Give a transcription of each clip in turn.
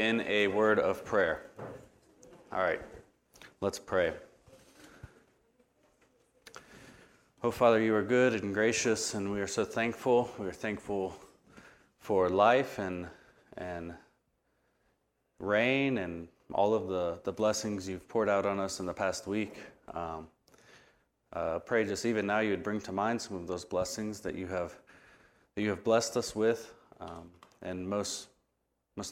in a word of prayer. All right, let's pray. Oh, Father, you are good and gracious, and we are so thankful. We are thankful for life and rain and all of the blessings you've poured out on us in the past week. Pray just even now you would bring to mind some of those blessings that you have blessed us with, and most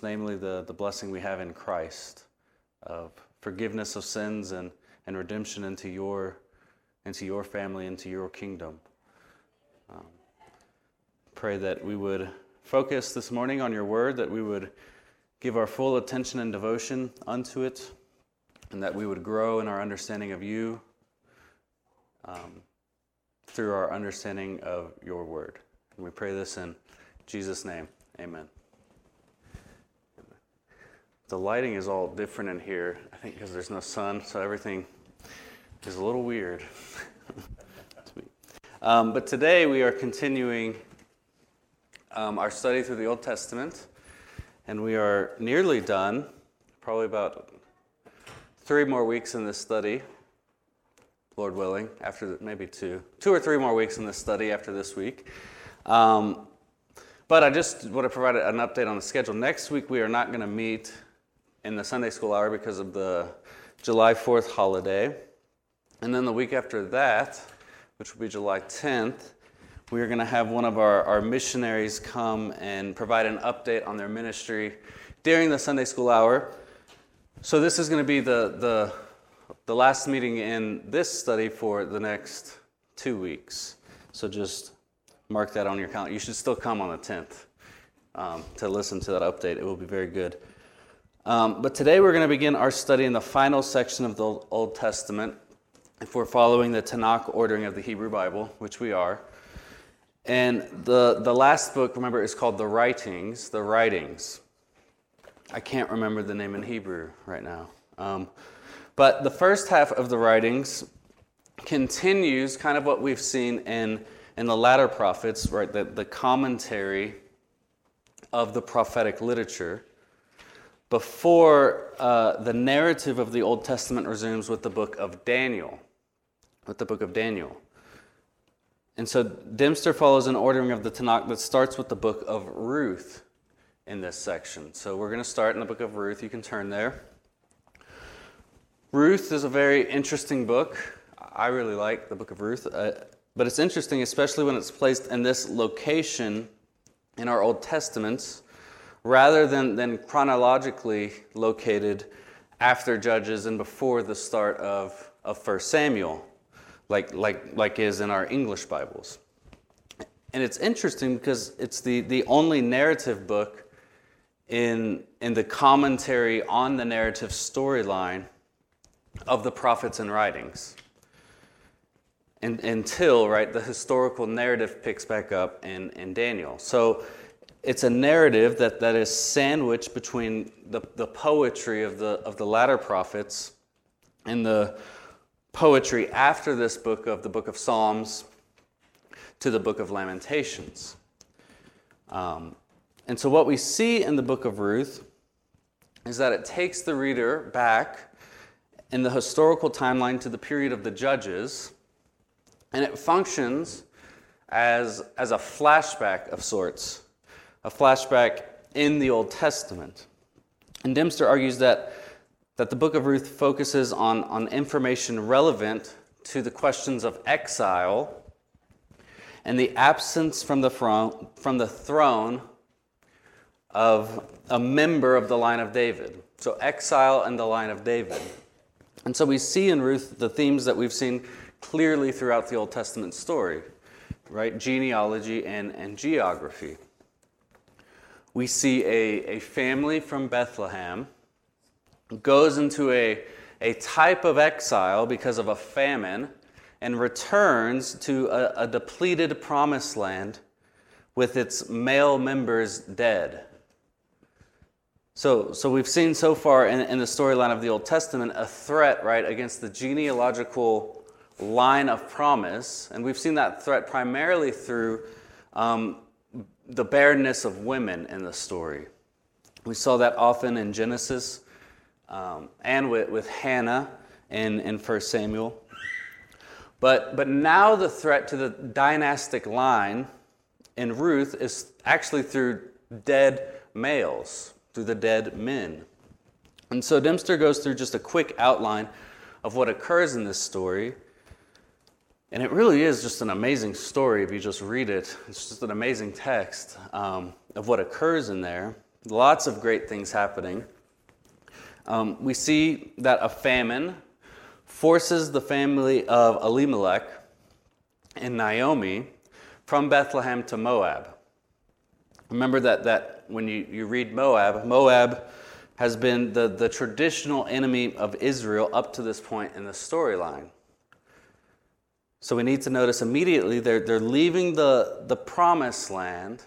namely the blessing we have in Christ of forgiveness of sins and redemption into your family, into your kingdom. Pray that we would focus this morning on your word, that we would give our full attention and devotion unto it, and that we would grow in our understanding of you through our understanding of your word. And we pray this in Jesus' name. Amen. The lighting is all different in here, I think, because there's no sun, so everything is a little weird. But today we are continuing our study through the Old Testament, and we are nearly done, probably about 3 more weeks in this study, Lord willing, maybe 2 or 3 more weeks in this study after this week. But I just want to provide an update on the schedule. Next week we are not going to meet in the Sunday school hour because of the July 4th holiday. And then the week after that, which will be July 10th, we are going to have one of our missionaries come and provide an update on their ministry during the Sunday school hour. So this is going to be the last meeting in this study for the next 2 weeks. So just mark that on your calendar. You should still come on the 10th to listen to that update. It will be very good. But today we're going to begin our study in the final section of the Old Testament, if we're following the Tanakh ordering of the Hebrew Bible, which we are. And the last book, remember, is called The Writings. I can't remember the name in Hebrew right now. But the first half of the Writings continues kind of what we've seen in the latter prophets, right? The commentary of the prophetic literature before the narrative of the Old Testament resumes with the book of Daniel. And so Dempster follows an ordering of the Tanakh that starts with the book of Ruth in this section. So we're going to start in the book of Ruth. You can turn there. Ruth is a very interesting book. I really like the book of Ruth. But it's interesting, especially when it's placed in this location in our Old Testaments, rather than chronologically located after Judges and before the start of 1 Samuel. Like is in our English Bibles. And it's interesting because it's the only narrative book in the commentary on the narrative storyline of the prophets and writings. And until, right, the historical narrative picks back up in Daniel. So it's a narrative that is sandwiched between the poetry of the latter prophets and the poetry after this book of the book of Psalms to the book of Lamentations. And so what we see in the book of Ruth is that it takes the reader back in the historical timeline to the period of the Judges, and it functions as a flashback of sorts, a flashback in the Old Testament. And Dempster argues that the book of Ruth focuses on information relevant to the questions of exile and the absence from the throne of a member of the line of David. So exile and the line of David. And so we see in Ruth the themes that we've seen clearly throughout the Old Testament story, right? Genealogy and geography. We see a family from Bethlehem goes into a type of exile because of a famine and returns to a depleted promised land with its male members dead. So we've seen so far in the storyline of the Old Testament a threat, right, against the genealogical line of promise, and we've seen that threat primarily through the barrenness of women in the story. We saw that often in Genesis and with Hannah in 1 Samuel. But now the threat to the dynastic line in Ruth is actually through dead males, through the dead men. And so Dempster goes through just a quick outline of what occurs in this story. And it really is just an amazing story if you just read it. It's just an amazing text of what occurs in there. Lots of great things happening. We see that a famine forces the family of Elimelech and Naomi from Bethlehem to Moab. Remember that when you read Moab has been the traditional enemy of Israel up to this point in the storyline. So we need to notice immediately they're leaving the promised land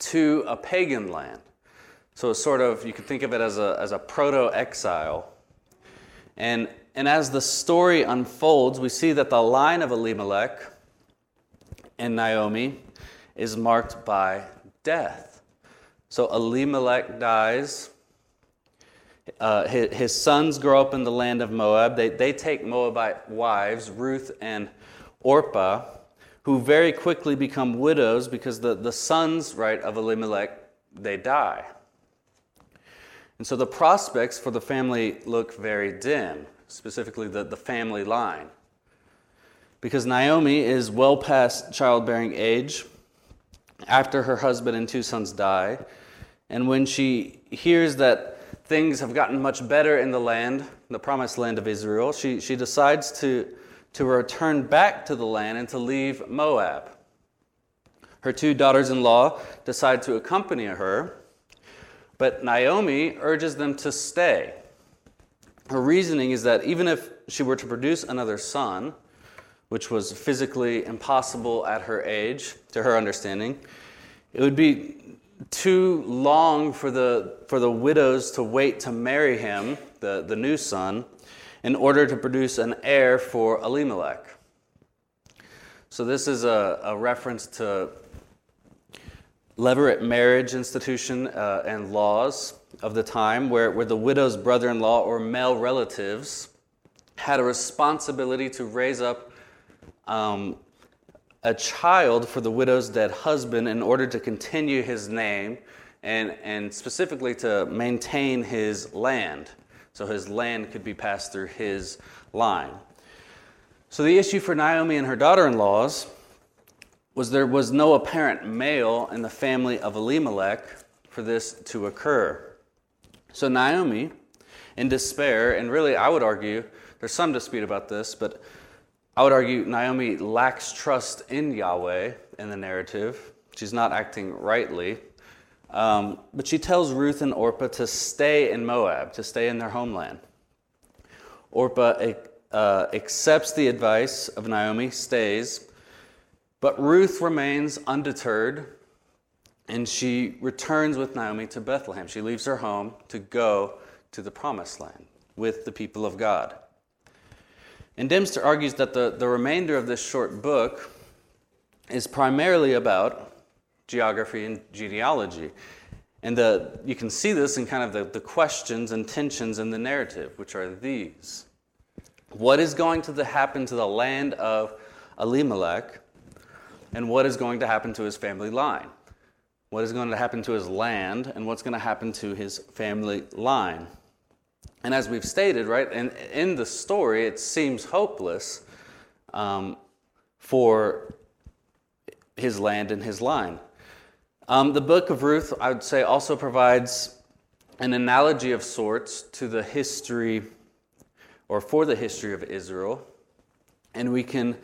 to a pagan land. So it's sort of, you can think of it as a proto-exile. And as the story unfolds, we see that the line of Elimelech and Naomi is marked by death. So Elimelech dies. His sons grow up in the land of Moab. They take Moabite wives, Ruth and Orpah, who very quickly become widows because the sons, right, of Elimelech, they die. And so the prospects for the family look very dim, specifically the family line. Because Naomi is well past childbearing age after her husband and two sons die. And when she hears that things have gotten much better in the land, the promised land of Israel, she decides to return back to the land and to leave Moab. Her two daughters-in-law decide to accompany her, but Naomi urges them to stay. Her reasoning is that even if she were to produce another son, which was physically impossible at her age, to her understanding, it would be too long for the widows to wait to marry him, the new son, in order to produce an heir for Elimelech. So this is a reference to levirate marriage institution and laws of the time where the widow's brother-in-law or male relatives had a responsibility to raise up a child for the widow's dead husband in order to continue his name and specifically to maintain his land. So his land could be passed through his line. So the issue for Naomi and her daughter-in-laws was there was no apparent male in the family of Elimelech for this to occur. So Naomi, in despair, and really I would argue, there's some dispute about this, but I would argue Naomi lacks trust in Yahweh in the narrative. She's not acting rightly. But she tells Ruth and Orpah to stay in Moab, to stay in their homeland. Orpah accepts the advice of Naomi, stays, but Ruth remains undeterred, and she returns with Naomi to Bethlehem. She leaves her home to go to the promised land with the people of God. And Dempster argues that the remainder of this short book is primarily about geography and genealogy. And you can see this in kind of the questions and tensions in the narrative, which are these. What is going to happen to the land of Elimelech? And what is going to happen to his family line? What is going to happen to his land? And what's going to happen to his family line? And as we've stated, right, and in the story, it seems hopeless for his land and his line. The book of Ruth, I would say, also provides an analogy of sorts to the history, or for the history of Israel. And we can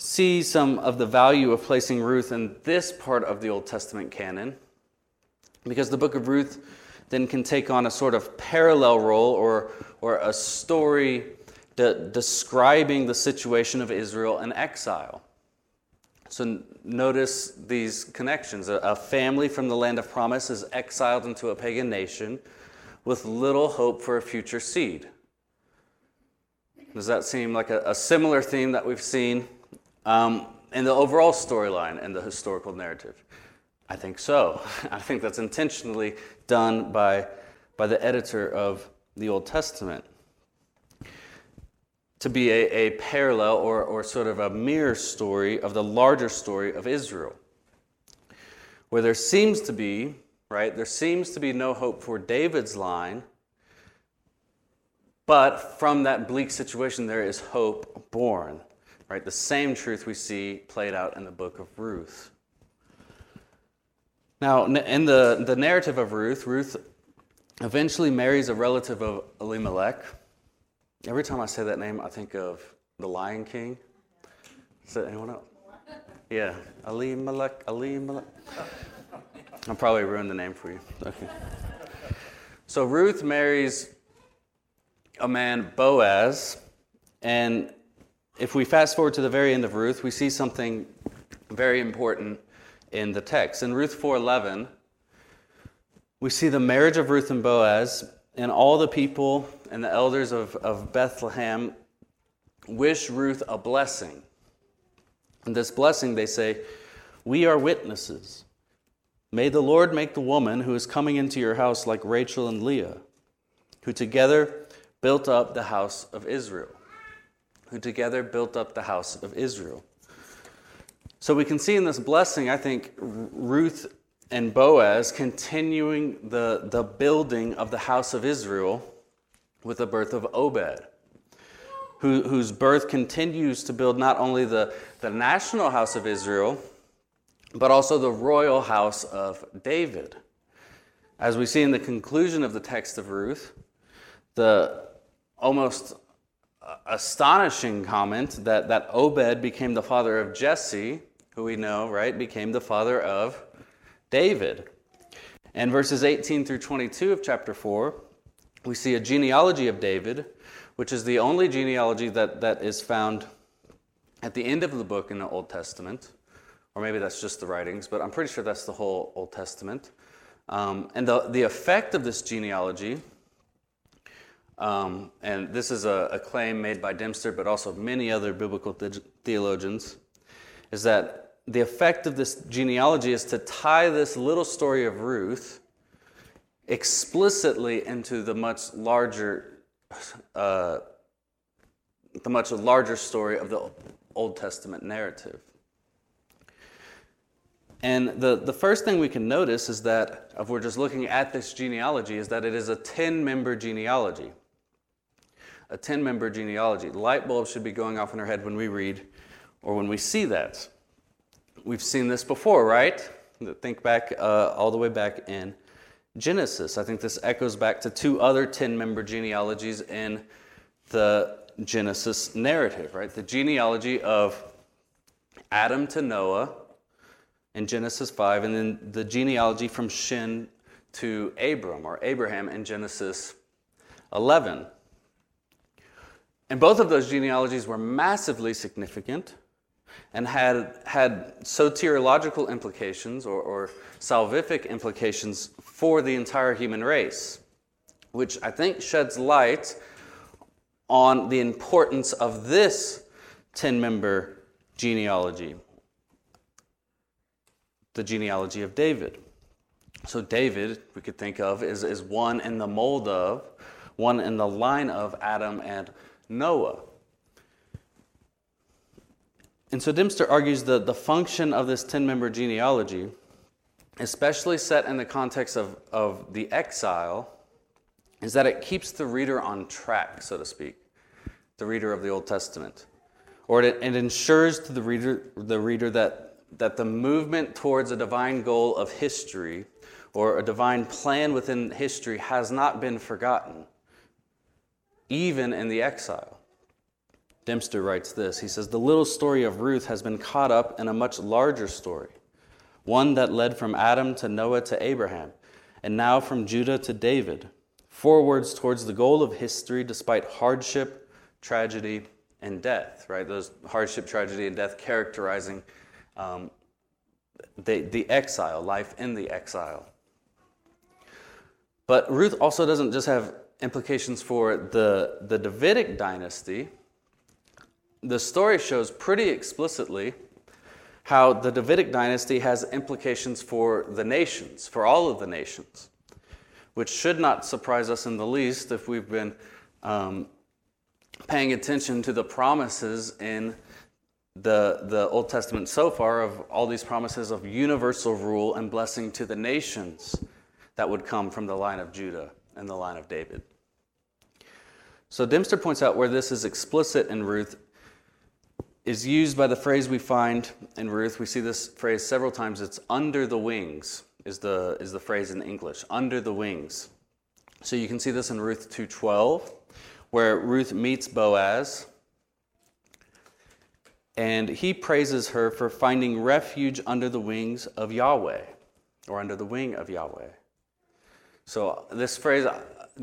see some of the value of placing Ruth in this part of the Old Testament canon, because the book of Ruth then can take on a sort of parallel role or a story describing the situation of Israel in exile. So notice these connections. A family from the land of promise is exiled into a pagan nation with little hope for a future seed. Does that seem like a similar theme that we've seen in the overall storyline and the historical narrative? I think so. I think that's intentionally done by the editor of the Old Testament, to be a parallel or sort of a mirror story of the larger story of Israel, where there seems to be no hope for David's line, but from that bleak situation there is hope born, right? The same truth we see played out in the book of Ruth. Now, in the narrative of Ruth eventually marries a relative of Elimelech. Every time I say that name, I think of The Lion King. Is that anyone else? Yeah, Elimelech. I'll probably ruin the name for you. Okay. So Ruth marries a man, Boaz, and if we fast forward to the very end of Ruth, we see something very important in the text. In Ruth 4:11, we see the marriage of Ruth and Boaz, and all the people and the elders of Bethlehem wish Ruth a blessing. And this blessing, they say, "We are witnesses. May the Lord make the woman who is coming into your house like Rachel and Leah, who together built up the house of Israel." So we can see in this blessing, I think, Ruth and Boaz continuing the building of the house of Israel with the birth of Obed, whose birth continues to build not only the national house of Israel, but also the royal house of David. As we see in the conclusion of the text of Ruth, the almost astonishing comment that Obed became the father of Jesse, who we know, right, became the father of David. And verses 18 through 22 of chapter 4, we see a genealogy of David, which is the only genealogy that is found at the end of the book in the Old Testament. Or maybe that's just the writings, but I'm pretty sure that's the whole Old Testament. And the effect of this genealogy, and this is a claim made by Dempster, but also many other biblical theologians, is that the effect of this genealogy is to tie this little story of Ruth explicitly into the much larger story of the Old Testament narrative. And the first thing we can notice is that, if we're just looking at this genealogy, is that it is a 10-member genealogy. A 10-member genealogy. Light bulbs should be going off in our head when we read or when we see that. We've seen this before, right? Think back all the way back in Genesis. I think this echoes back to two other 10-member genealogies in the Genesis narrative, right? The genealogy of Adam to Noah in Genesis 5, and then the genealogy from Shem to Abraham in Genesis 11. And both of those genealogies were massively significant, and had soteriological implications or salvific implications for the entire human race, which I think sheds light on the importance of this 10-member genealogy, the genealogy of David. So David, we could think of, is one in the mold of, one in the line of Adam and Noah. And so Dempster argues that the function of this 10-member genealogy, especially set in the context of the exile, is that it keeps the reader on track, so to speak, the reader of the Old Testament. Or it ensures to the reader that the movement towards a divine goal of history or a divine plan within history has not been forgotten, even in the exile. Dempster writes this. He says, "The little story of Ruth has been caught up in a much larger story, one that led from Adam to Noah to Abraham, and now from Judah to David, forwards towards the goal of history despite hardship, tragedy, and death," right? Those hardship, tragedy, and death characterizing the exile, life in the exile. But Ruth also doesn't just have implications for the Davidic dynasty. The story shows pretty explicitly how the Davidic dynasty has implications for the nations, for all of the nations, which should not surprise us in the least if we've been paying attention to the promises in the Old Testament so far, of all these promises of universal rule and blessing to the nations that would come from the line of Judah and the line of David. So Dempster points out where this is explicit in Ruth is used by the phrase we find in Ruth. We see this phrase several times. It's under the wings is the phrase in English, under the wings. So you can see this in Ruth 2:12, where Ruth meets Boaz, and he praises her for finding refuge under the wings of Yahweh, or under the wing of Yahweh. So this phrase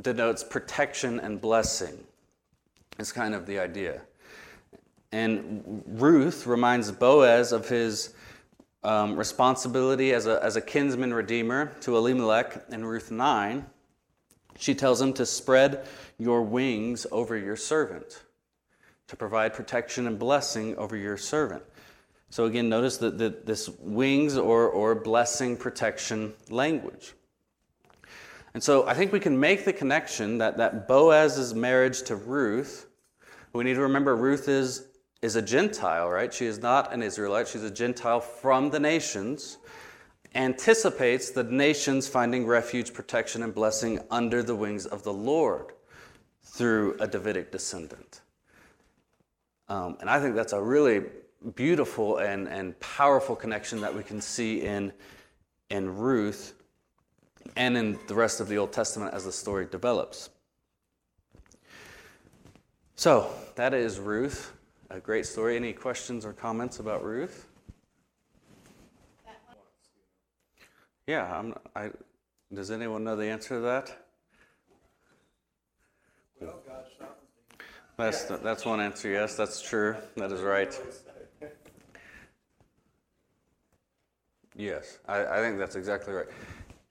denotes protection and blessing. It's kind of the idea. And Ruth reminds Boaz of his responsibility as a kinsman redeemer to Elimelech in Ruth 9. She tells him to spread your wings over your servant, to provide protection and blessing over your servant. So again, notice that this wings or blessing, protection language. And so I think we can make the connection that Boaz's marriage to Ruth, we need to remember Ruth is a Gentile, right? She is not an Israelite. She's a Gentile from the nations, anticipates the nations finding refuge, protection, and blessing under the wings of the Lord through a Davidic descendant. And I think that's a really beautiful and powerful connection that we can see in Ruth and in the rest of the Old Testament as the story develops. So that is Ruth, a great story. Any questions or comments about Ruth? Yeah, does anyone know the answer to that? Well, God's sovereignty. That's one answer, yes, that's true. That is right. Yes, I think that's exactly right.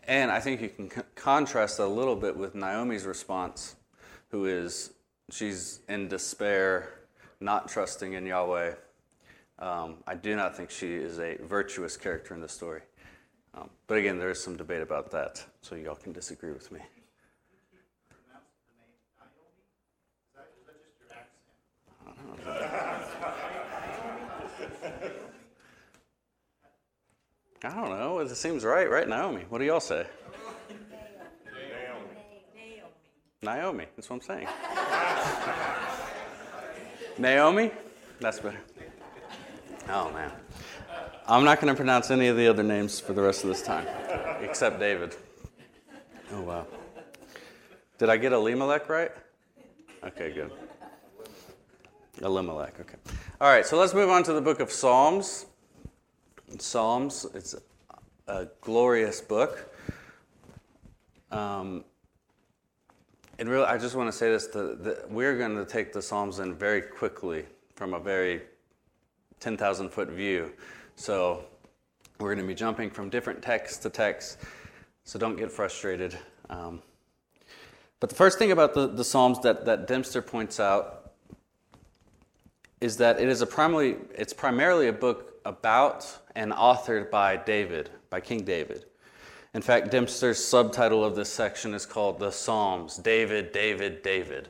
And I think you can contrast a little bit with Naomi's response, who is, she's in despair, not trusting in Yahweh. I do not think she is a virtuous character in the story. But again, there is some debate about that, so y'all can disagree with me. I don't know. It seems right? Naomi. What do y'all say? Naomi. That's what I'm saying. Naomi? That's better. Oh, man. I'm not going to pronounce any of the other names for the rest of this time, except David. Oh, wow. Did I get Elimelech right? Okay, good. Elimelech, okay. All right, so let's move on to the book of Psalms. It's a glorious book. And really, I just want to say this, we're going to take the Psalms in very quickly from a very 10,000-foot view. So we're going to be jumping from different text to text, so don't get frustrated. But the first thing about the Psalms that Dempster points out is that it is primarily a book about and authored by David, by King David. In fact, Dempster's subtitle of this section is called The Psalms, David, David, David,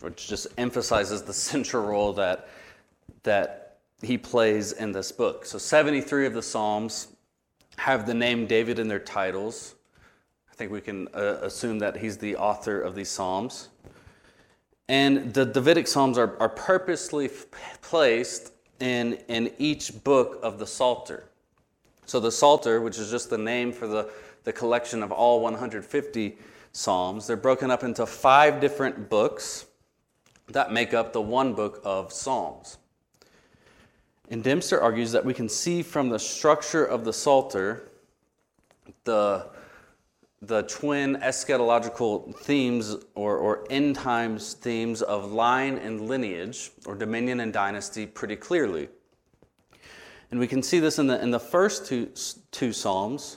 which just emphasizes the central role that he plays in this book. So 73 of the Psalms have the name David in their titles. I think we can assume that he's the author of these Psalms. And the Davidic Psalms are purposely placed in each book of the Psalter. So the Psalter, which is just the name for the collection of all 150 Psalms, they're broken up into 5 different books that make up the one book of Psalms. And Dempster argues that we can see from the structure of the Psalter the twin eschatological themes or end times themes of line and lineage, or dominion and dynasty, pretty clearly. And we can see this in the first two Psalms,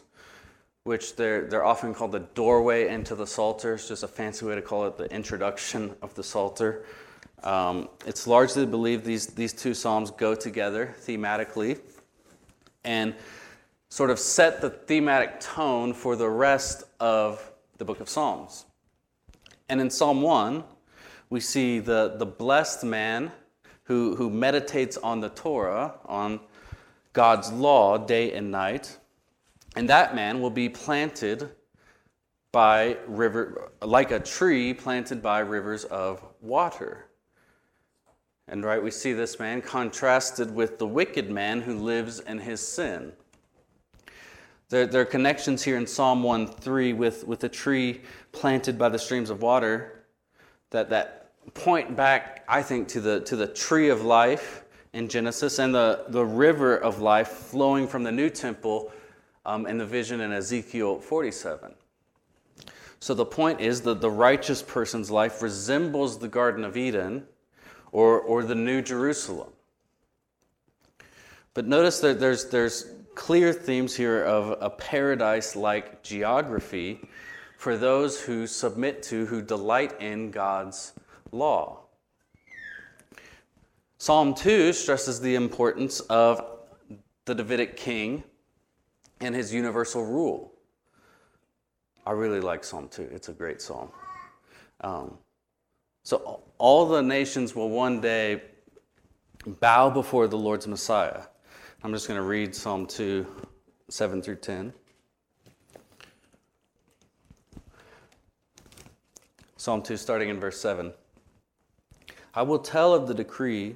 which they're often called the doorway into the Psalter. It's just a fancy way to call it the introduction of the Psalter. It's largely believed these two Psalms go together thematically. and sort of set the thematic tone for the rest of the book of Psalms. And in Psalm 1, we see the blessed man who meditates on the Torah, on God's law day and night, and that man will be planted by river, like a tree planted by rivers of water. And right, we see this man contrasted with the wicked man who lives in his sin. There are connections here in Psalm 1:3 with a tree planted by the streams of water that point back, I think, to the tree of life in Genesis and the river of life flowing from the new temple in the vision in Ezekiel 47. So the point is that the righteous person's life resembles the Garden of Eden or the New Jerusalem. But notice that there's clear themes here of a paradise-like geography for those who submit to, who delight in God's law. Psalm 2 stresses the importance of the Davidic king and his universal rule. I really like Psalm 2. It's a great psalm. So all the nations will one day bow before the Lord's Messiah. I'm just going to read Psalm 2, 7 through 10. Psalm 2, starting in verse 7. I will tell of the decree.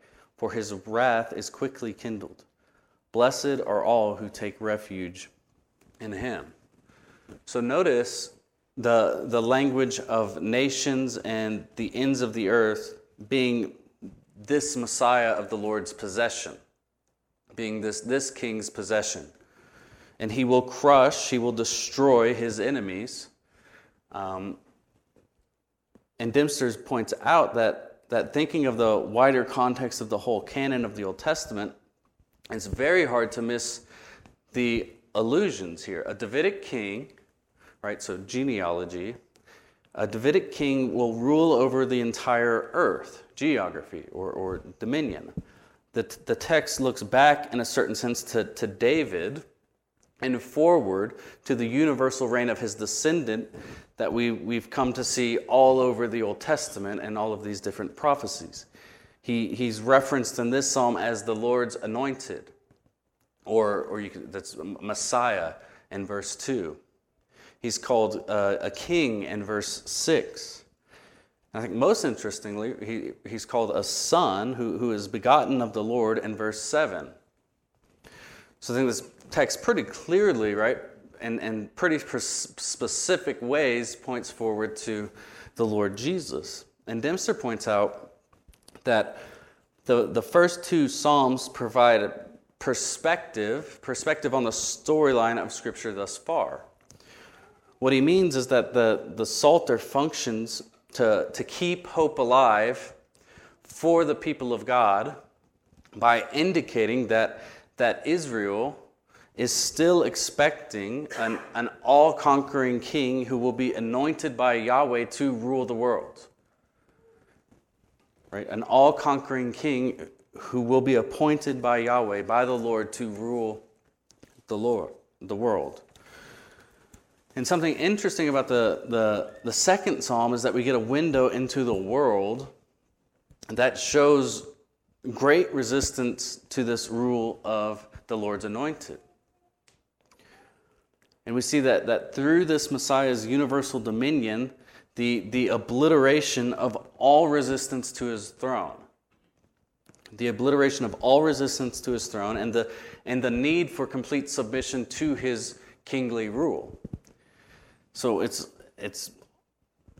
for his wrath is quickly kindled. Blessed are all who take refuge in him." So notice the language of nations and the ends of the earth being this Messiah of the Lord's possession, being this king's possession. And he will destroy his enemies. And Dempster points out that thinking of the wider context of the whole canon of the Old Testament, it's very hard to miss the allusions here. A Davidic king, right, so genealogy, a Davidic king will rule over the entire earth, geography or dominion. The text looks back in a certain sense to David and forward to the universal reign of his descendant that we've come to see all over the Old Testament and all of these different prophecies. He's referenced in this psalm as the Lord's anointed, that's Messiah in verse 2. He's called a king in verse 6. And I think most interestingly, he's called a son who is begotten of the Lord in verse 7. So I think this text pretty clearly, right, and pretty specific ways points forward to the Lord Jesus. And Dempster points out that the first two Psalms provide a perspective on the storyline of Scripture thus far. What he means is that the Psalter functions to keep hope alive for the people of God by indicating that Israel is still expecting an all-conquering king who will be anointed by Yahweh to rule the world. Right? An all-conquering king who will be appointed by Yahweh, by the Lord, to rule the world. And something interesting about the second psalm is that we get a window into the world that shows great resistance to this rule of the Lord's anointed. And we see that through this Messiah's universal dominion, the obliteration of all resistance to his throne. The obliteration of all resistance to his throne and the need for complete submission to his kingly rule. So it's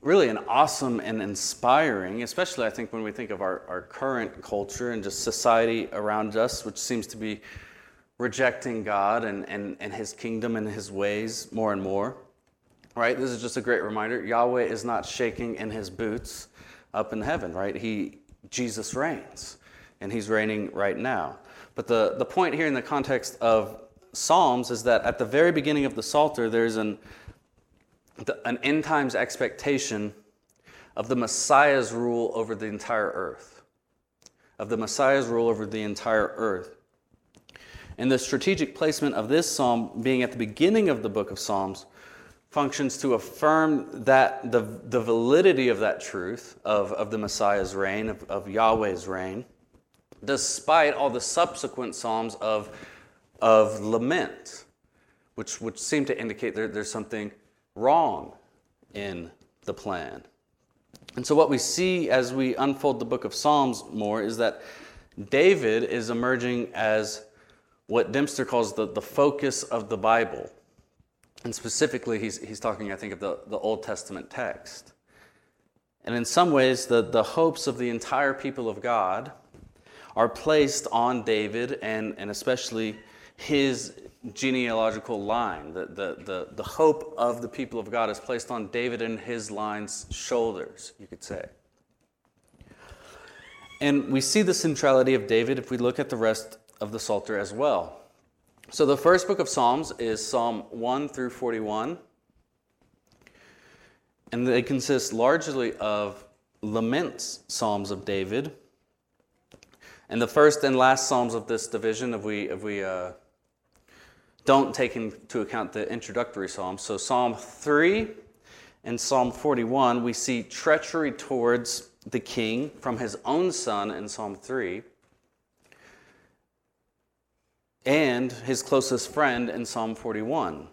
really an awesome and inspiring, especially I think when we think of our current culture and just society around us, which seems to be rejecting God and his kingdom and his ways more and more, right? This is just a great reminder. Yahweh is not shaking in his boots up in heaven, right? Jesus reigns, and he's reigning right now. But the point here in the context of Psalms is that at the very beginning of the Psalter, there's an end times expectation of the Messiah's rule over the entire earth, And the strategic placement of this psalm being at the beginning of the book of Psalms functions to affirm that the validity of that truth, of the Messiah's reign, of Yahweh's reign, despite all the subsequent psalms of lament, which seem to indicate there's something wrong in the plan. And so what we see as we unfold the book of Psalms more is that David is emerging as what Dempster calls the focus of the Bible. And specifically, he's talking, I think, of the Old Testament text. And in some ways, the hopes of the entire people of God are placed on David and especially his genealogical line. The hope of the people of God is placed on David and his line's shoulders, you could say. And we see the centrality of David if we look at the rest of the Psalter as well. So the first book of Psalms is Psalm 1 through 41, and they consist largely of laments, Psalms of David. And the first and last Psalms of this division, if we don't take into account the introductory Psalms, so Psalm 3 and Psalm 41, we see treachery towards the king from his own son in Psalm 3, and his closest friend in Psalm 41.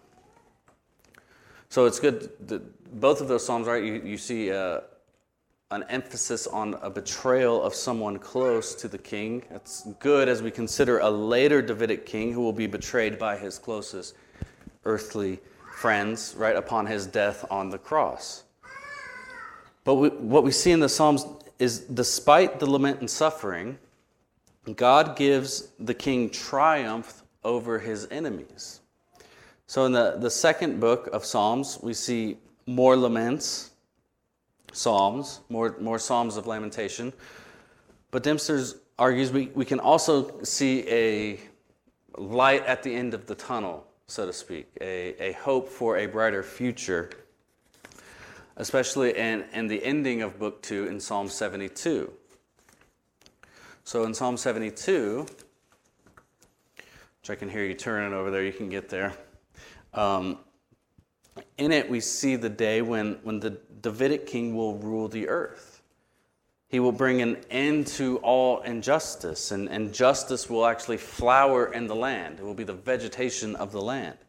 So it's good that both of those Psalms, right? You see an emphasis on a betrayal of someone close to the king. That's good as we consider a later Davidic king who will be betrayed by his closest earthly friends, right, upon his death on the cross. But what we see in the Psalms is, despite the lament and suffering, God gives the king triumph over his enemies. So in the second book of Psalms, we see more laments, psalms, more psalms of lamentation. But Dempster argues we can also see a light at the end of the tunnel, so to speak, a hope for a brighter future, especially in the ending of book 2 in Psalm 72. So in Psalm 72, which I can hear you turning over there, you can get there. In it, we see the day when the Davidic king will rule the earth. He will bring an end to all injustice, and justice will actually flower in the land. It will be the vegetation of the land.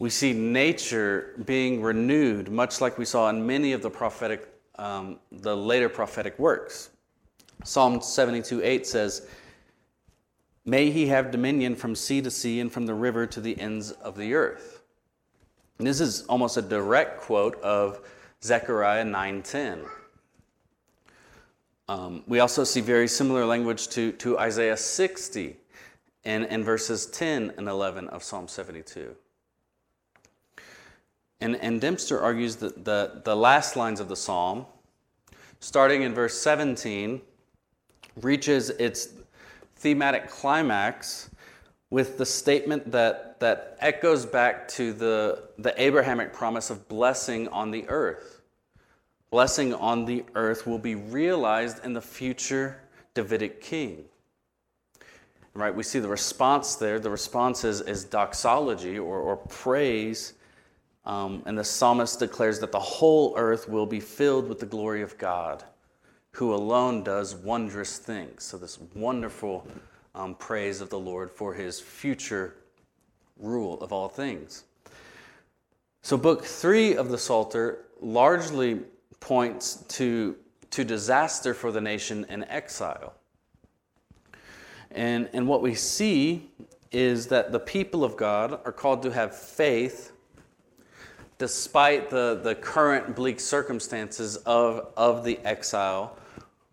We see nature being renewed, much like we saw in many of the later prophetic works. Psalm 72:8 says, "May he have dominion from sea to sea and from the river to the ends of the earth." And this is almost a direct quote of Zechariah 9:10. We also see very similar language to Isaiah 60 and verses 10 and 11 of Psalm 72. And Dempster argues that the last lines of the psalm, starting in verse 17, reaches its thematic climax with the statement that echoes back to the Abrahamic promise of blessing on the earth. Blessing on the earth will be realized in the future Davidic king. Right? We see the response there. The response is doxology or praise. And the psalmist declares that the whole earth will be filled with the glory of God, who alone does wondrous things. So this wonderful praise of the Lord for his future rule of all things. So book 3 of the Psalter largely points to disaster for the nation in exile. And what we see is that the people of God are called to have faith despite the current bleak circumstances of the exile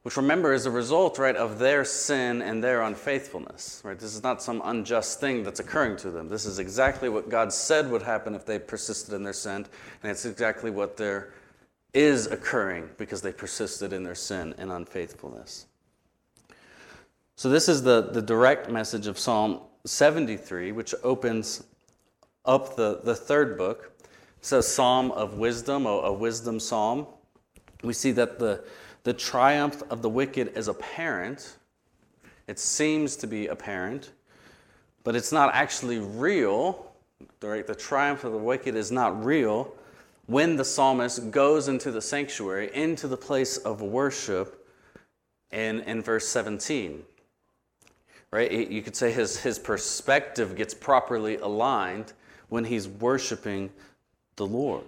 which, remember, is a result, right, of their sin and their unfaithfulness, right? This is not some unjust thing that's occurring to them. This is exactly what God said would happen if they persisted in their sin, and it's exactly what there is occurring because they persisted in their sin and unfaithfulness. So this is the direct message of Psalm 73, which opens up the third book. It's a psalm of wisdom, a wisdom psalm. We see that the triumph of the wicked is apparent. It seems to be apparent, but it's not actually real. Right? The triumph of the wicked is not real when the psalmist goes into the sanctuary, into the place of worship in verse 17. Right? You could say his perspective gets properly aligned when he's worshiping the Lord.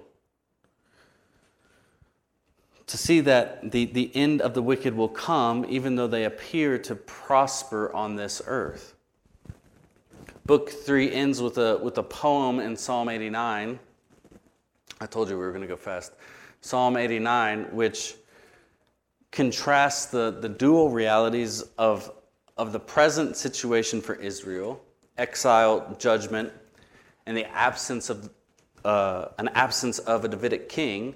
To see that the end of the wicked will come, even though they appear to prosper on this earth. Book 3 ends with a poem in Psalm 89. I told you we were going to go fast. Psalm 89, which contrasts the dual realities of the present situation for Israel, exile, judgment, and the absence of a Davidic king.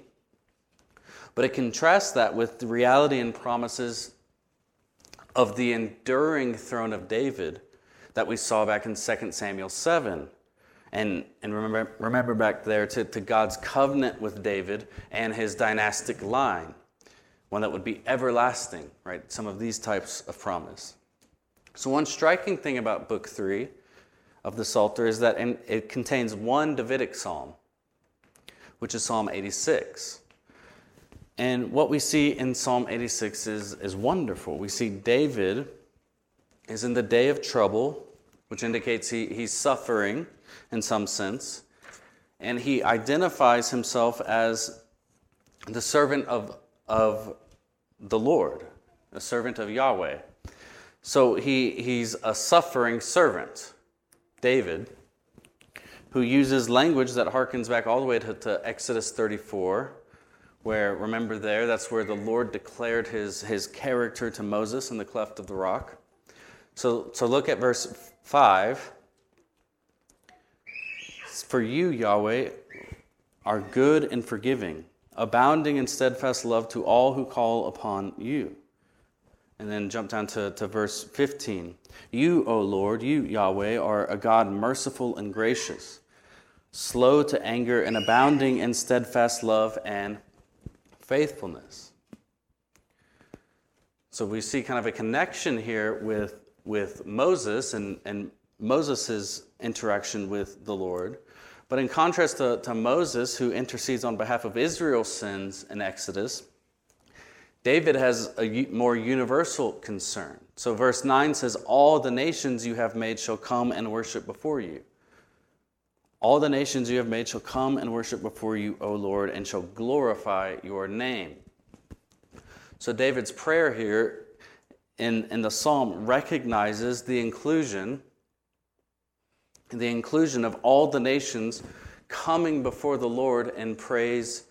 But it contrasts that with the reality and promises of the enduring throne of David that we saw back in 2 Samuel 7. And remember back there to God's covenant with David and his dynastic line, one that would be everlasting, right? Some of these types of promise. So one striking thing about Book 3 of the Psalter is that it contains one Davidic psalm, which is Psalm 86. And what we see in Psalm 86 is wonderful. We see David is in the day of trouble, which indicates he's suffering in some sense. And he identifies himself as the servant of the Lord, a servant of Yahweh. So he's a suffering servant, David, who uses language that harkens back all the way to Exodus 34, where, remember there, that's where the Lord declared his character to Moses in the cleft of the rock. So look at verse 5. For you, Yahweh, are good and forgiving, abounding in steadfast love to all who call upon you. And then jump down to verse 15. You, O Lord, you, Yahweh, are a God merciful and gracious, slow to anger and abounding in steadfast love and faithfulness. So we see kind of a connection here with Moses and Moses' interaction with the Lord. But in contrast to Moses, who intercedes on behalf of Israel's sins in Exodus, David has a more universal concern. So verse 9 says, all the nations you have made shall come and worship before you. All the nations you have made shall come and worship before you, O Lord, and shall glorify your name. So David's prayer here in the psalm recognizes the inclusion of all the nations coming before the Lord in praise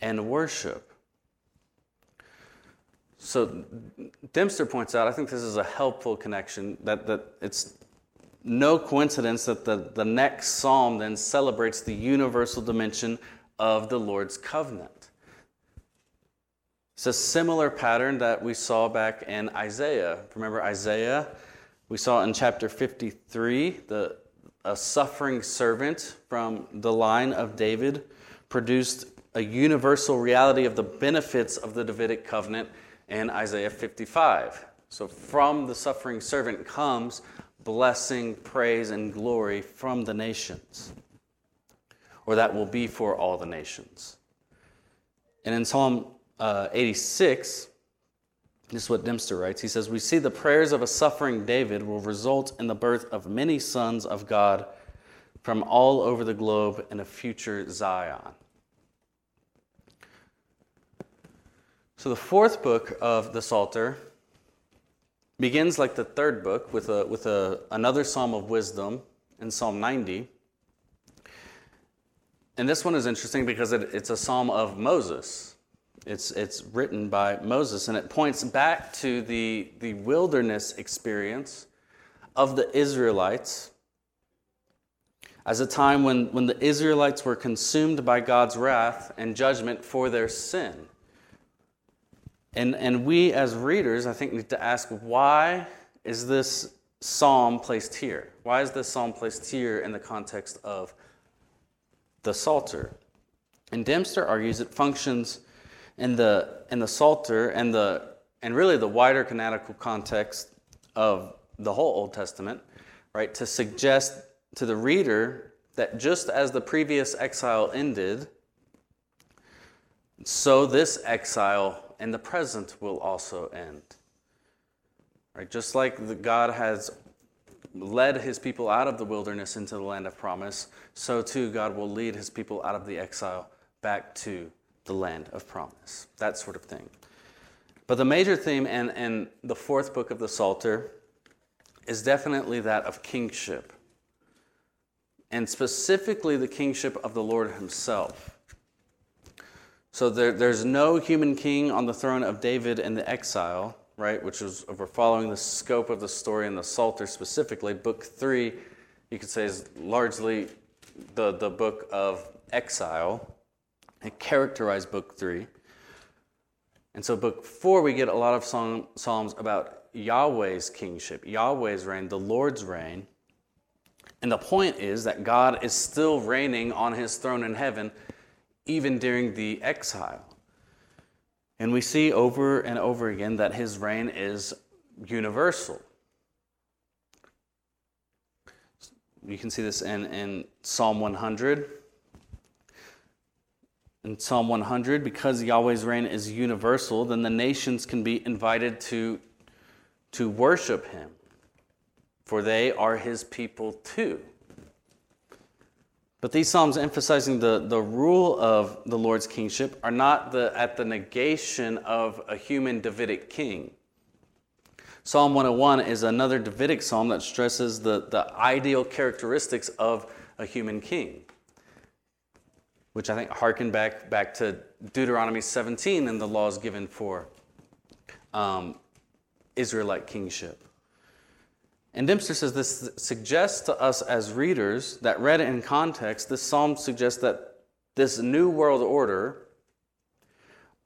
and worship. So Dempster points out, I think this is a helpful connection, that it's no coincidence that the next psalm then celebrates the universal dimension of the Lord's covenant. It's a similar pattern that we saw back in Isaiah. Remember Isaiah? We saw in chapter 53, a suffering servant from the line of David produced a universal reality of the benefits of the Davidic covenant in Isaiah 55. So from the suffering servant comes blessing, praise, and glory from the nations, or that will be for all the nations. And in Psalm 86, this is what Dempster writes. He says, we see the prayers of a suffering David will result in the birth of many sons of God from all over the globe in a future Zion. So the fourth book of the Psalter begins like the third book with another psalm of wisdom in Psalm 90. And this one is interesting because it's a psalm of Moses. It's written by Moses, and it points back to the wilderness experience of the Israelites as a time when the Israelites were consumed by God's wrath and judgment for their sin. And we as readers, I think, need to ask, why is this psalm placed here? Why is this psalm placed here in the context of the Psalter? And Dempster argues it functions in the Psalter and really the wider canonical context of the whole Old Testament, right, to suggest to the reader that just as the previous exile ended, so this exile in the present will also end. Right, just like God has led his people out of the wilderness into the land of promise, so too God will lead his people out of the exile back to the land of promise, that sort of thing. But the major theme in the fourth book of the Psalter is definitely that of kingship, and specifically the kingship of the Lord himself. So there's no human king on the throne of David in the exile, right? Which is, if we're following the scope of the story in the Psalter specifically, book 3, you could say, is largely the book of exile. It characterized book 3. And so book 4, we get a lot of psalms about Yahweh's kingship, Yahweh's reign, the Lord's reign. And the point is that God is still reigning on his throne in heaven, even during the exile. And we see over and over again that his reign is universal. You can see this in Psalm 100. In Psalm 100, because Yahweh's reign is universal, then the nations can be invited to worship him, for they are his people too. But these psalms emphasizing the rule of the Lord's kingship are not at the negation of a human Davidic king. Psalm 101 is another Davidic psalm that stresses the ideal characteristics of a human king, which I think harken back to Deuteronomy 17 and the laws given for Israelite kingship. And Dempster says this suggests to us as readers that read in context, this psalm suggests that this new world order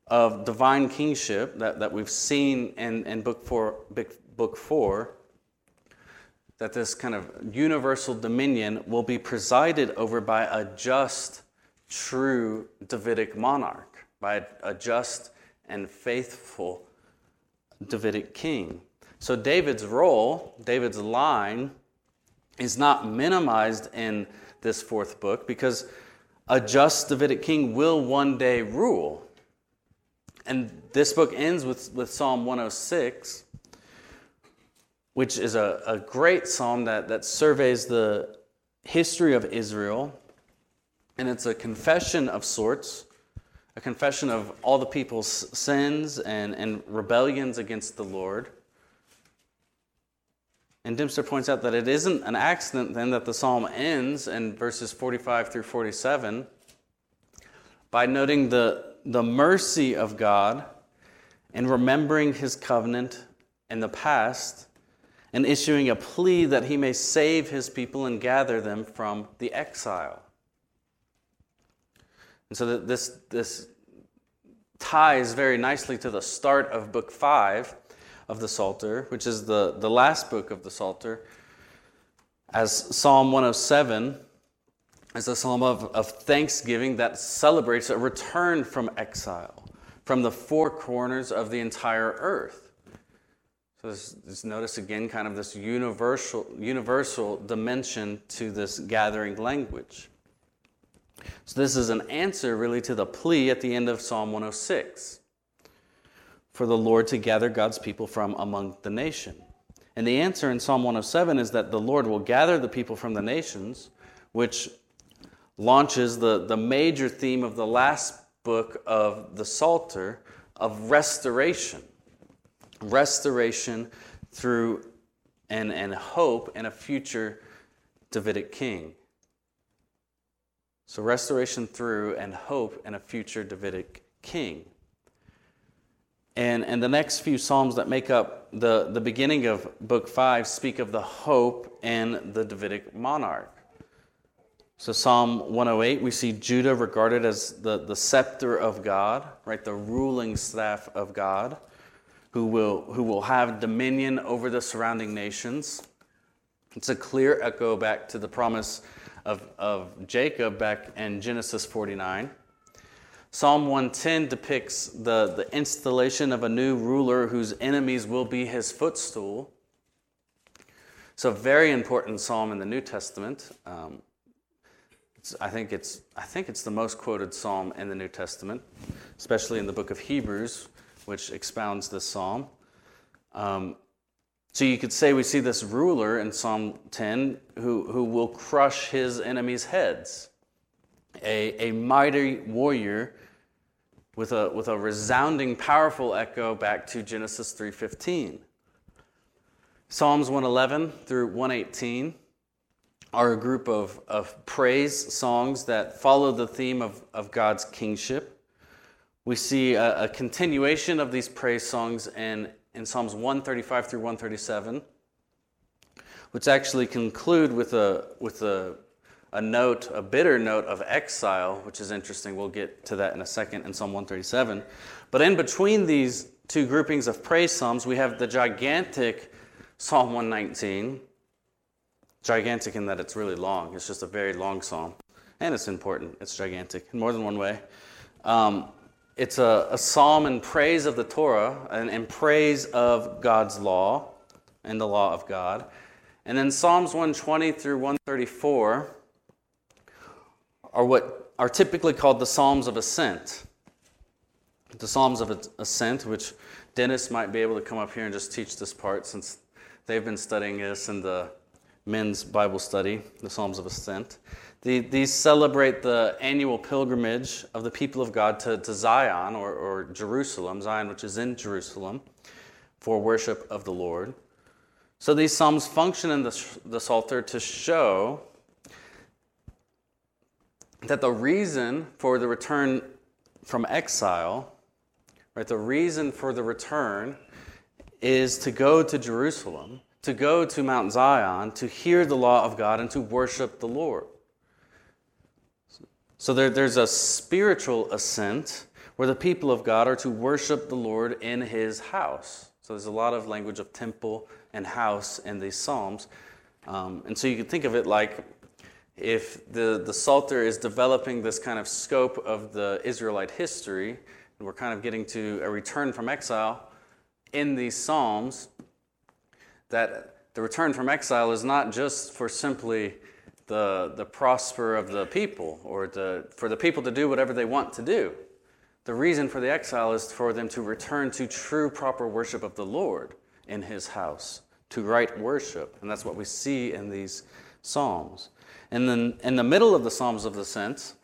of divine kingship that we've seen in book four, that this kind of universal dominion will be presided over by a just, true Davidic monarch, by a just and faithful Davidic king. So David's role, David's line, is not minimized in this fourth book, because a just Davidic king will one day rule. And this book ends with Psalm 106, which is a great psalm that surveys the history of Israel. And it's a confession of sorts, a confession of all the people's sins and rebellions against the Lord. And Dempster points out that it isn't an accident then that the psalm ends in verses 45 through 47 by noting the mercy of God and remembering his covenant in the past and issuing a plea that he may save his people and gather them from the exile. And so that this ties very nicely to the start of book 5 of the Psalter, which is the last book of the Psalter, as Psalm 107 is a psalm of thanksgiving that celebrates a return from exile, from the four corners of the entire earth. So this notice again kind of this universal dimension to this gathering language. So this is an answer really to the plea at the end of Psalm 106, for the Lord to gather God's people from among the nation. And the answer in Psalm 107 is that the Lord will gather the people from the nations, which launches the major theme of the last book of the Psalter of restoration. Restoration through and hope in a future Davidic king. So restoration through and hope in a future Davidic king. And the next few Psalms that make up the beginning of Book 5 speak of the hope and the Davidic monarch. So Psalm 108, we see Judah regarded as the scepter of God, right? The ruling staff of God, who will have dominion over the surrounding nations. It's a clear echo back to the promise of Jacob back in Genesis 49. Psalm 110 depicts the installation of a new ruler whose enemies will be his footstool. It's a very important psalm in the New Testament. I think it's the most quoted psalm in the New Testament, especially in the book of Hebrews, which expounds this psalm. So you could say we see this ruler in Psalm 10 who will crush his enemies' heads. A mighty warrior with a resounding, powerful echo back to Genesis 3:15. Psalms 111 through 118 are a group of praise songs that follow the theme of God's kingship. We see a continuation of these praise songs in Psalms 135 through 137, which actually conclude with a note, a bitter note of exile, which is interesting. We'll get to that in a second in Psalm 137. But in between these two groupings of praise psalms, we have the gigantic Psalm 119. Gigantic in that it's really long. It's just a very long psalm. And it's important. It's gigantic in more than one way. It's a psalm in praise of the Torah and in praise of God's law and the law of God. And then Psalms 120 through 134... are what are typically called the Psalms of Ascent. The Psalms of Ascent, which Dennis might be able to come up here and just teach this part since they've been studying this in the men's Bible study, the Psalms of Ascent. These celebrate the annual pilgrimage of the people of God to Zion or Jerusalem, Zion which is in Jerusalem, for worship of the Lord. So these Psalms function in the Psalter to show that the reason for the return from exile, right? The reason for the return is to go to Jerusalem, to go to Mount Zion, to hear the law of God and to worship the Lord. So there's a spiritual ascent where the people of God are to worship the Lord in His house. So there's a lot of language of temple and house in these Psalms. And so you can think of it like, if the Psalter is developing this kind of scope of the Israelite history, and we're kind of getting to a return from exile in these Psalms, that the return from exile is not just for simply the prosper of the people or for the people to do whatever they want to do. The reason for the exile is for them to return to true proper worship of the Lord in His house, to right worship. And that's what we see in these Psalms. And then in the middle of the Psalms of Ascent,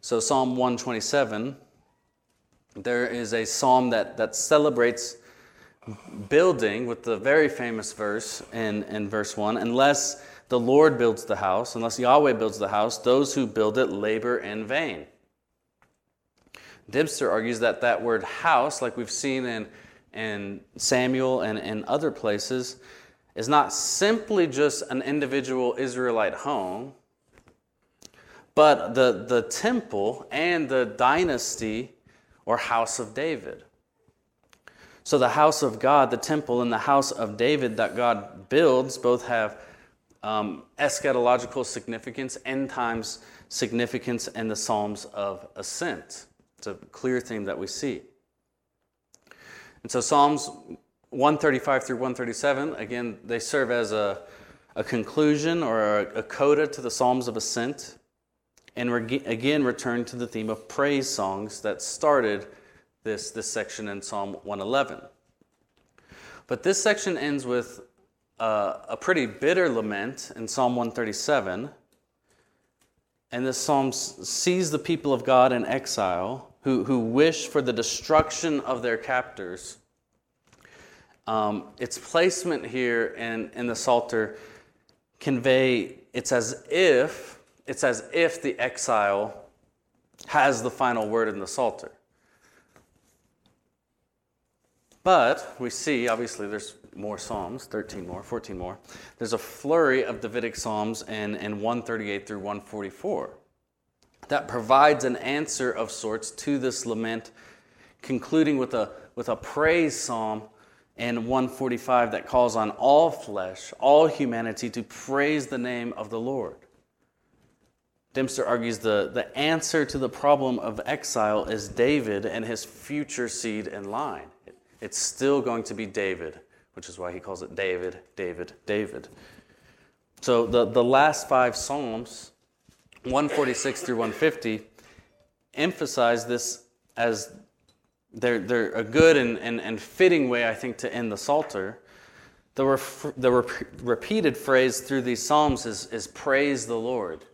so Psalm 127, there is a psalm that celebrates building with the very famous verse in verse 1, unless the Lord builds the house, unless Yahweh builds the house, those who build it labor in vain. Dempster argues that word house, like we've seen in Samuel and in other places, is not simply just an individual Israelite home, but the temple and the dynasty or house of David. So the house of God, the temple, and the house of David that God builds both have eschatological significance, end times significance, and the Psalms of Ascent. It's a clear theme that we see. And so Psalms 135 through 137, again, they serve as a conclusion or a coda to the Psalms of Ascent, and again return to the theme of praise songs that started this section in Psalm 111. But this section ends with a pretty bitter lament in Psalm 137, and this psalm sees the people of God in exile who wish for the destruction of their captors. Its placement here in the Psalter convey it's as if the exile has the final word in the Psalter. But we see, obviously, there's more Psalms, 13 more, 14 more. There's a flurry of Davidic Psalms in 138 through 144 that provides an answer of sorts to this lament, concluding with a praise psalm in 145 that calls on all flesh, all humanity to praise the name of the Lord. Dempster argues the answer to the problem of exile is David and his future seed and line. It's still going to be David, which is why he calls it David, David, David. So the last five Psalms, 146 through 150, emphasize this as they're a good and fitting way, I think, to end the Psalter. The repeated phrase through these Psalms is praise the Lord.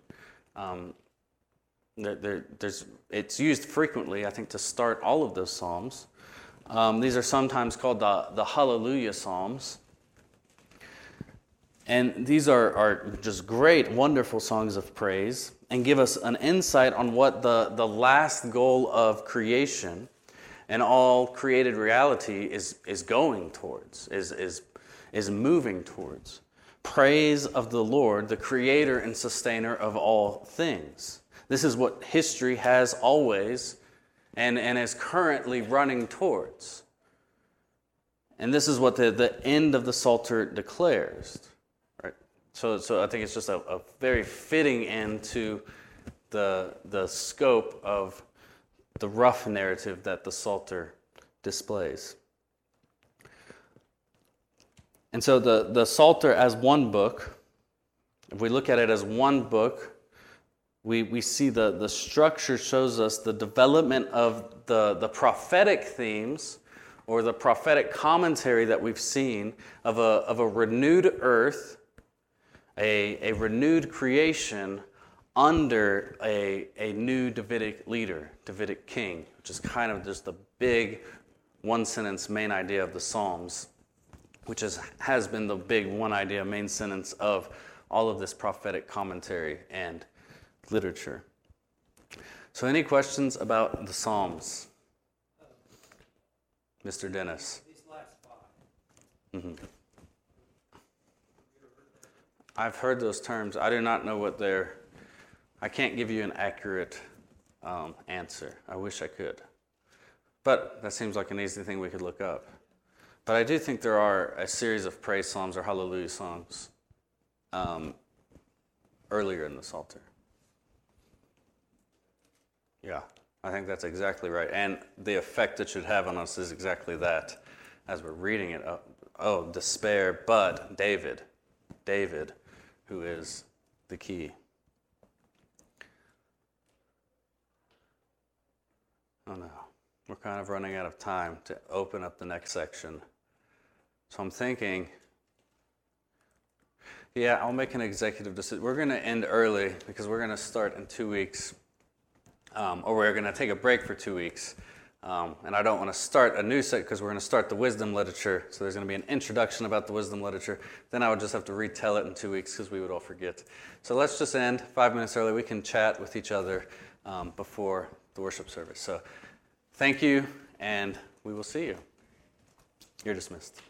It's used frequently, I think, to start all of those Psalms. These are sometimes called the Hallelujah Psalms. And these are just great, wonderful songs of praise and give us an insight on what the last goal of creation and all created reality is going towards, is moving towards. Praise of the Lord, the creator and sustainer of all things. This is what history has always and is currently running towards. And this is what the end of the Psalter declares. Right? So I think it's just a very fitting end to the scope of the rough narrative that the Psalter displays. And so the Psalter as one book, if we look at it as one book, we see the structure shows us the development of the prophetic themes or the prophetic commentary that we've seen of a renewed earth, a renewed creation under a new Davidic leader, Davidic king, which is kind of just the big one-sentence main idea of the Psalms, which has been the big one idea, main sentence of all of this prophetic commentary and literature. So any questions about the Psalms? Mr. Dennis. These last five. Mm-hmm. I've heard those terms. I do not know what they're... I can't give you an accurate answer. I wish I could. But that seems like an easy thing we could look up. But I do think there are a series of praise psalms or hallelujah songs earlier in the Psalter. Yeah, I think that's exactly right. And the effect it should have on us is exactly that. As we're reading it, oh, despair, but David, who is the key. Oh no, we're kind of running out of time to open up the next section. So I'm thinking, yeah, I'll make an executive decision. We're going to end early because we're going to start in 2 weeks. Or we're going to take a break for 2 weeks. And I don't want to start a new set because we're going to start the wisdom literature. So there's going to be an introduction about the wisdom literature. Then I would just have to retell it in 2 weeks because we would all forget. So let's just end 5 minutes early. We can chat with each other before the worship service. So thank you, and we will see you. You're dismissed.